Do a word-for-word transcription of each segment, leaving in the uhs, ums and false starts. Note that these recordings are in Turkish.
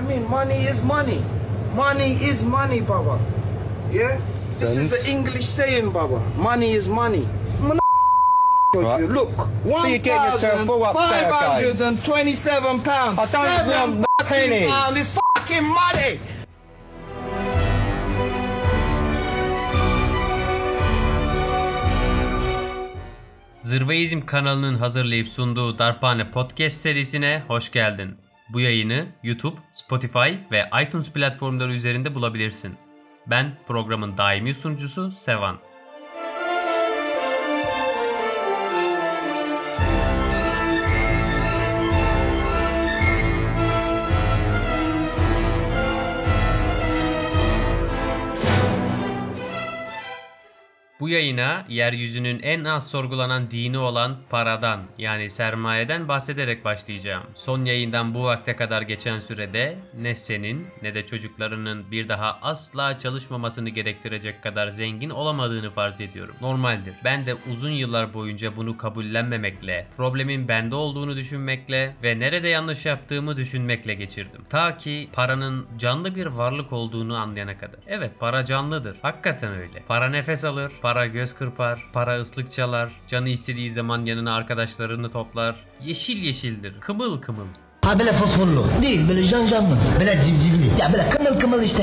I mean, money is money. Money is money, Baba. Yeah? This is an English saying, Baba. Money is money. Right. Look, so you get yourself full up five hundred twenty-seven pounds. I don't want no pennies. Pounds is fucking money. Zırvaizm kanalının hazırlayıp sunduğu Darphane podcast serisine hoş geldin. Bu yayını YouTube, Spotify ve iTunes platformları üzerinde bulabilirsin. Ben programın daimi sunucusu Sevan. Bu yayına yeryüzünün en az sorgulanan dini olan paradan yani sermayeden bahsederek başlayacağım. Son yayından bu vakte kadar geçen sürede ne senin ne de çocuklarının bir daha asla çalışmamasını gerektirecek kadar zengin olamadığını farz ediyorum. Normaldir. Ben de uzun yıllar boyunca bunu kabullenmemekle, problemin bende olduğunu düşünmekle ve nerede yanlış yaptığımı düşünmekle geçirdim. Ta ki paranın canlı bir varlık olduğunu anlayana kadar. Evet, para canlıdır. Hakikaten öyle. Para nefes alır. Para göz kırpar, para ıslık çalar, canı istediği zaman yanına arkadaşlarını toplar. Yeşil yeşildir, kımıl kımıl. Ha böyle fosforlu değil, böyle can canlı, böyle civcivli, ya böyle kımıl kımıl işte.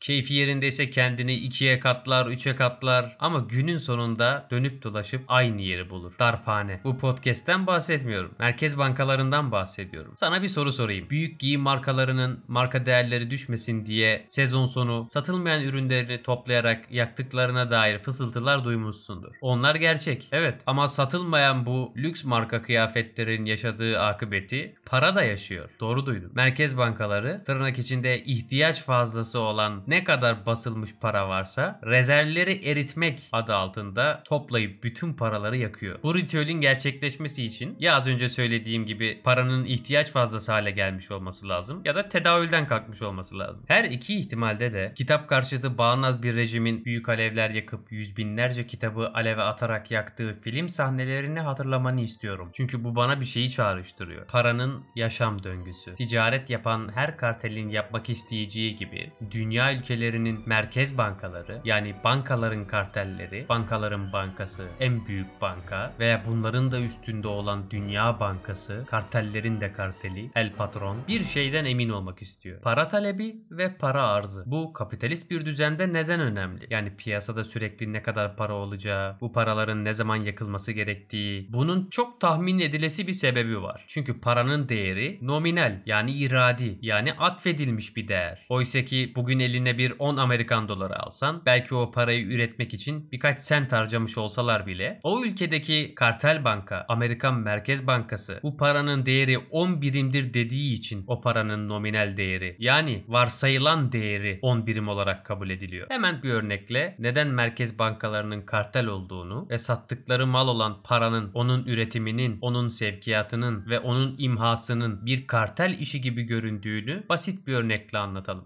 Keyfi yerindeyse kendini ikiye katlar, üçe katlar ama günün sonunda dönüp dolaşıp aynı yeri bulur. Darphane. Bu podcast'ten bahsetmiyorum. Merkez bankalarından bahsediyorum. Sana bir soru sorayım. Büyük giyim markalarının marka değerleri düşmesin diye sezon sonu satılmayan ürünlerini toplayarak yaktıklarına dair fısıltılar duymuşsundur. Onlar gerçek. Evet ama satılmayan bu lüks marka kıyafetlerin yaşadığı akıbeti para da yaşıyor. Doğru duydun. Merkez bankaları tırnak içinde ihtiyaç fazlası olan ne kadar basılmış para varsa rezervleri eritmek adı altında toplayıp bütün paraları yakıyor. Bu ritüelin gerçekleşmesi için ya az önce söylediğim gibi paranın ihtiyaç fazlası hale gelmiş olması lazım ya da tedavülden kalkmış olması lazım. Her iki ihtimalde de kitap karşıtı bağnaz bir rejimin büyük alevler yakıp yüz binlerce kitabı aleve atarak yaktığı film sahnelerini hatırlamanı istiyorum. Çünkü bu bana bir şeyi çağrıştırıyor. Paranın yaşam döngüsü. Ticaret yapan her kartelin yapmak isteyeceği gibi dünya ülkelerinin merkez bankaları yani bankaların kartelleri, bankaların bankası, en büyük banka veya bunların da üstünde olan Dünya Bankası, kartellerin de karteli, el patron bir şeyden emin olmak istiyor. Para talebi ve para arzı. Bu kapitalist bir düzende neden önemli? Yani piyasada sürekli ne kadar para olacağı, bu paraların ne zaman yakılması gerektiği, bunun çok tahmin edilesi bir sebebi var. Çünkü paranın değeri nominal yani iradi yani atfedilmiş bir değer. Oysa ki bugün elinde Eline bir on Amerikan doları alsan belki o parayı üretmek için birkaç sent harcamış olsalar bile o ülkedeki kartel banka, Amerikan Merkez Bankası bu paranın değeri on birimdir dediği için o paranın nominal değeri yani varsayılan değeri on birim olarak kabul ediliyor. Hemen bir örnekle neden merkez bankalarının kartel olduğunu ve sattıkları mal olan paranın onun üretiminin, onun sevkiyatının ve onun imhasının bir kartel işi gibi göründüğünü basit bir örnekle anlatalım.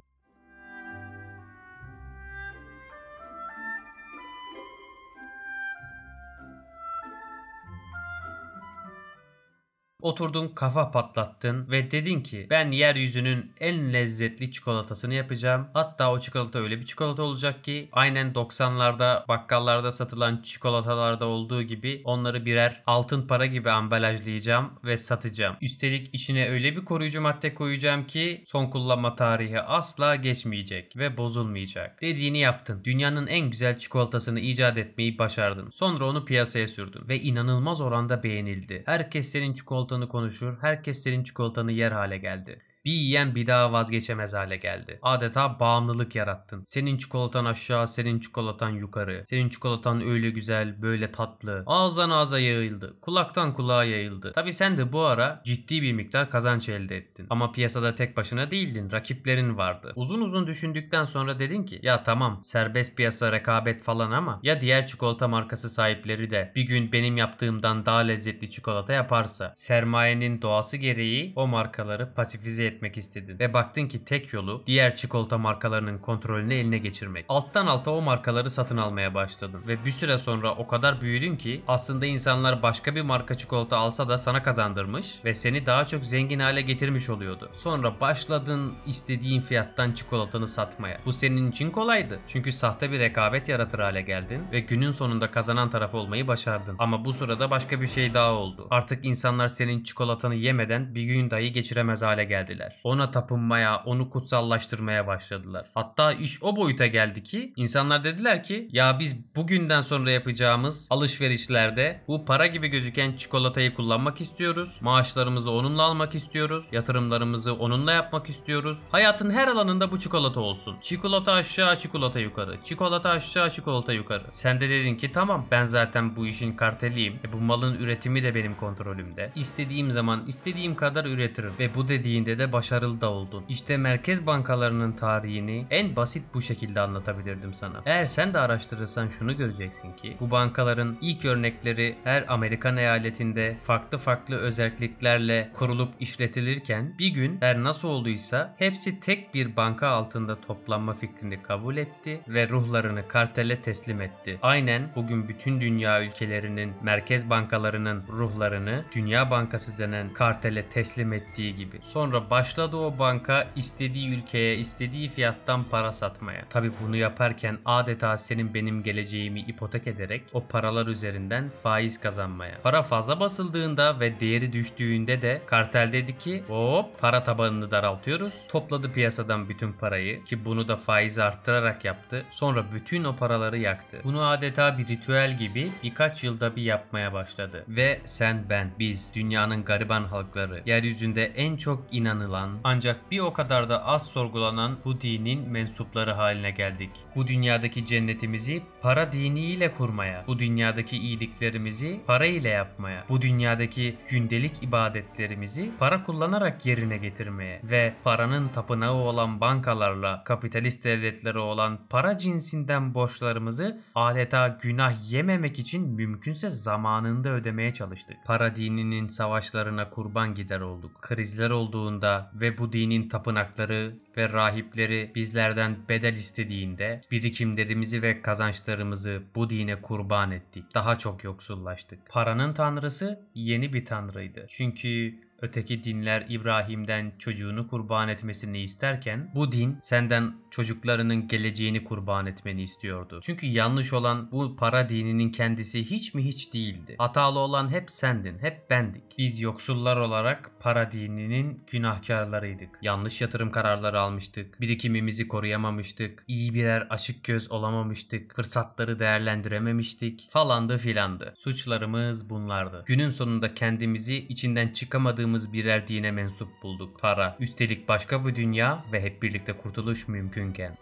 Oturdun, kafa patlattın ve dedin ki ben yeryüzünün en lezzetli çikolatasını yapacağım. Hatta o çikolata öyle bir çikolata olacak ki aynen doksanlarda bakkallarda satılan çikolatalarda olduğu gibi onları birer altın para gibi ambalajlayacağım ve satacağım. Üstelik içine öyle bir koruyucu madde koyacağım ki son kullanma tarihi asla geçmeyecek ve bozulmayacak. Dediğini yaptın. Dünyanın en güzel çikolatasını icat etmeyi başardın. Sonra onu piyasaya sürdün ve inanılmaz oranda beğenildi. Herkes senin çikolata konuşur, herkes senin çikolatanı yer hale geldi. Bir yiyen bir daha vazgeçemez hale geldi. Adeta bağımlılık yarattın. Senin çikolatan aşağı, senin çikolatan yukarı. Senin çikolatan öyle güzel, böyle tatlı. Ağızdan ağza yayıldı. Kulaktan kulağa yayıldı. Tabii sen de bu ara ciddi bir miktar kazanç elde ettin. Ama piyasada tek başına değildin. Rakiplerin vardı. Uzun uzun düşündükten sonra dedin ki ya tamam serbest piyasa rekabet falan ama ya diğer çikolata markası sahipleri de bir gün benim yaptığımdan daha lezzetli çikolata yaparsa sermayenin doğası gereği o markaları pasifize etmek istedin ve baktın ki tek yolu diğer çikolata markalarının kontrolünü eline geçirmek. Alttan alta o markaları satın almaya başladın ve bir süre sonra o kadar büyüdün ki aslında insanlar başka bir marka çikolata alsa da sana kazandırmış ve seni daha çok zengin hale getirmiş oluyordu. Sonra başladın istediğin fiyattan çikolatanı satmaya. Bu senin için kolaydı. Çünkü sahte bir rekabet yaratır hale geldin ve günün sonunda kazanan taraf olmayı başardın. Ama bu sırada başka bir şey daha oldu. Artık insanlar senin çikolatanı yemeden bir gün dahi geçiremez hale geldiler. Ona tapınmaya, onu kutsallaştırmaya başladılar. Hatta iş o boyuta geldi ki insanlar dediler ki ya biz bugünden sonra yapacağımız alışverişlerde bu para gibi gözüken çikolatayı kullanmak istiyoruz. Maaşlarımızı onunla almak istiyoruz. Yatırımlarımızı onunla yapmak istiyoruz. Hayatın her alanında bu çikolata olsun. Çikolata aşağı, çikolata yukarı. Çikolata aşağı, çikolata yukarı. Sen de dedin ki tamam ben zaten bu işin karteliyim. E bu malın üretimi de benim kontrolümde. İstediğim zaman istediğim kadar üretirim. Ve bu dediğinde de başarılı da oldun. İşte merkez bankalarının tarihini en basit bu şekilde anlatabilirdim sana. Eğer sen de araştırırsan şunu göreceksin ki bu bankaların ilk örnekleri her Amerikan eyaletinde farklı farklı özelliklerle kurulup işletilirken bir gün her nasıl olduysa hepsi tek bir banka altında toplanma fikrini kabul etti ve ruhlarını kartele teslim etti. Aynen bugün bütün dünya ülkelerinin merkez bankalarının ruhlarını Dünya Bankası denen kartele teslim ettiği gibi. Sonra başladı o banka istediği ülkeye istediği fiyattan para satmaya. Tabi bunu yaparken adeta senin benim geleceğimi ipotek ederek o paralar üzerinden faiz kazanmaya. Para fazla basıldığında ve değeri düştüğünde de kartel dedi ki hop para tabanını daraltıyoruz. Topladı piyasadan bütün parayı ki bunu da faizi arttırarak yaptı. Sonra bütün o paraları yaktı. Bunu adeta bir ritüel gibi birkaç yılda bir yapmaya başladı. Ve sen, ben, biz, dünyanın gariban halkları, yeryüzünde en çok inanılan ancak bir o kadar da az sorgulanan bu dinin mensupları haline geldik. Bu dünyadaki cennetimizi para diniyle kurmaya, bu dünyadaki iyiliklerimizi para ile yapmaya, bu dünyadaki gündelik ibadetlerimizi para kullanarak yerine getirmeye ve paranın tapınağı olan bankalarla kapitalist devletleri olan para cinsinden borçlarımızı adeta günah yememek için mümkünse zamanında ödemeye çalıştık. Para dininin savaşlarına kurban gider olduk. Krizler olduğunda ve bu dinin tapınakları ve rahipleri bizlerden bedel istediğinde birikimlerimizi ve kazançlarımızı bu dine kurban ettik. Daha çok yoksullaştık. Paranın tanrısı yeni bir tanrıydı. Çünkü öteki dinler İbrahim'den çocuğunu kurban etmesini isterken bu din senden çocuklarının geleceğini kurban etmeni istiyordu. Çünkü yanlış olan bu para dininin kendisi hiç mi hiç değildi. Hatalı olan hep sendin, hep bendik. Biz yoksullar olarak para dininin günahkarlarıydık. Yanlış yatırım kararları almıştık. Birikimimizi koruyamamıştık. İyi birer açık göz olamamıştık. Fırsatları değerlendirememiştik. Falandı filandı. Suçlarımız bunlardı. Günün sonunda kendimizi içinden çıkamadığımız birer dine mensup bulduk. Para, üstelik başka bir dünya ve hep birlikte kurtuluş mümkünken.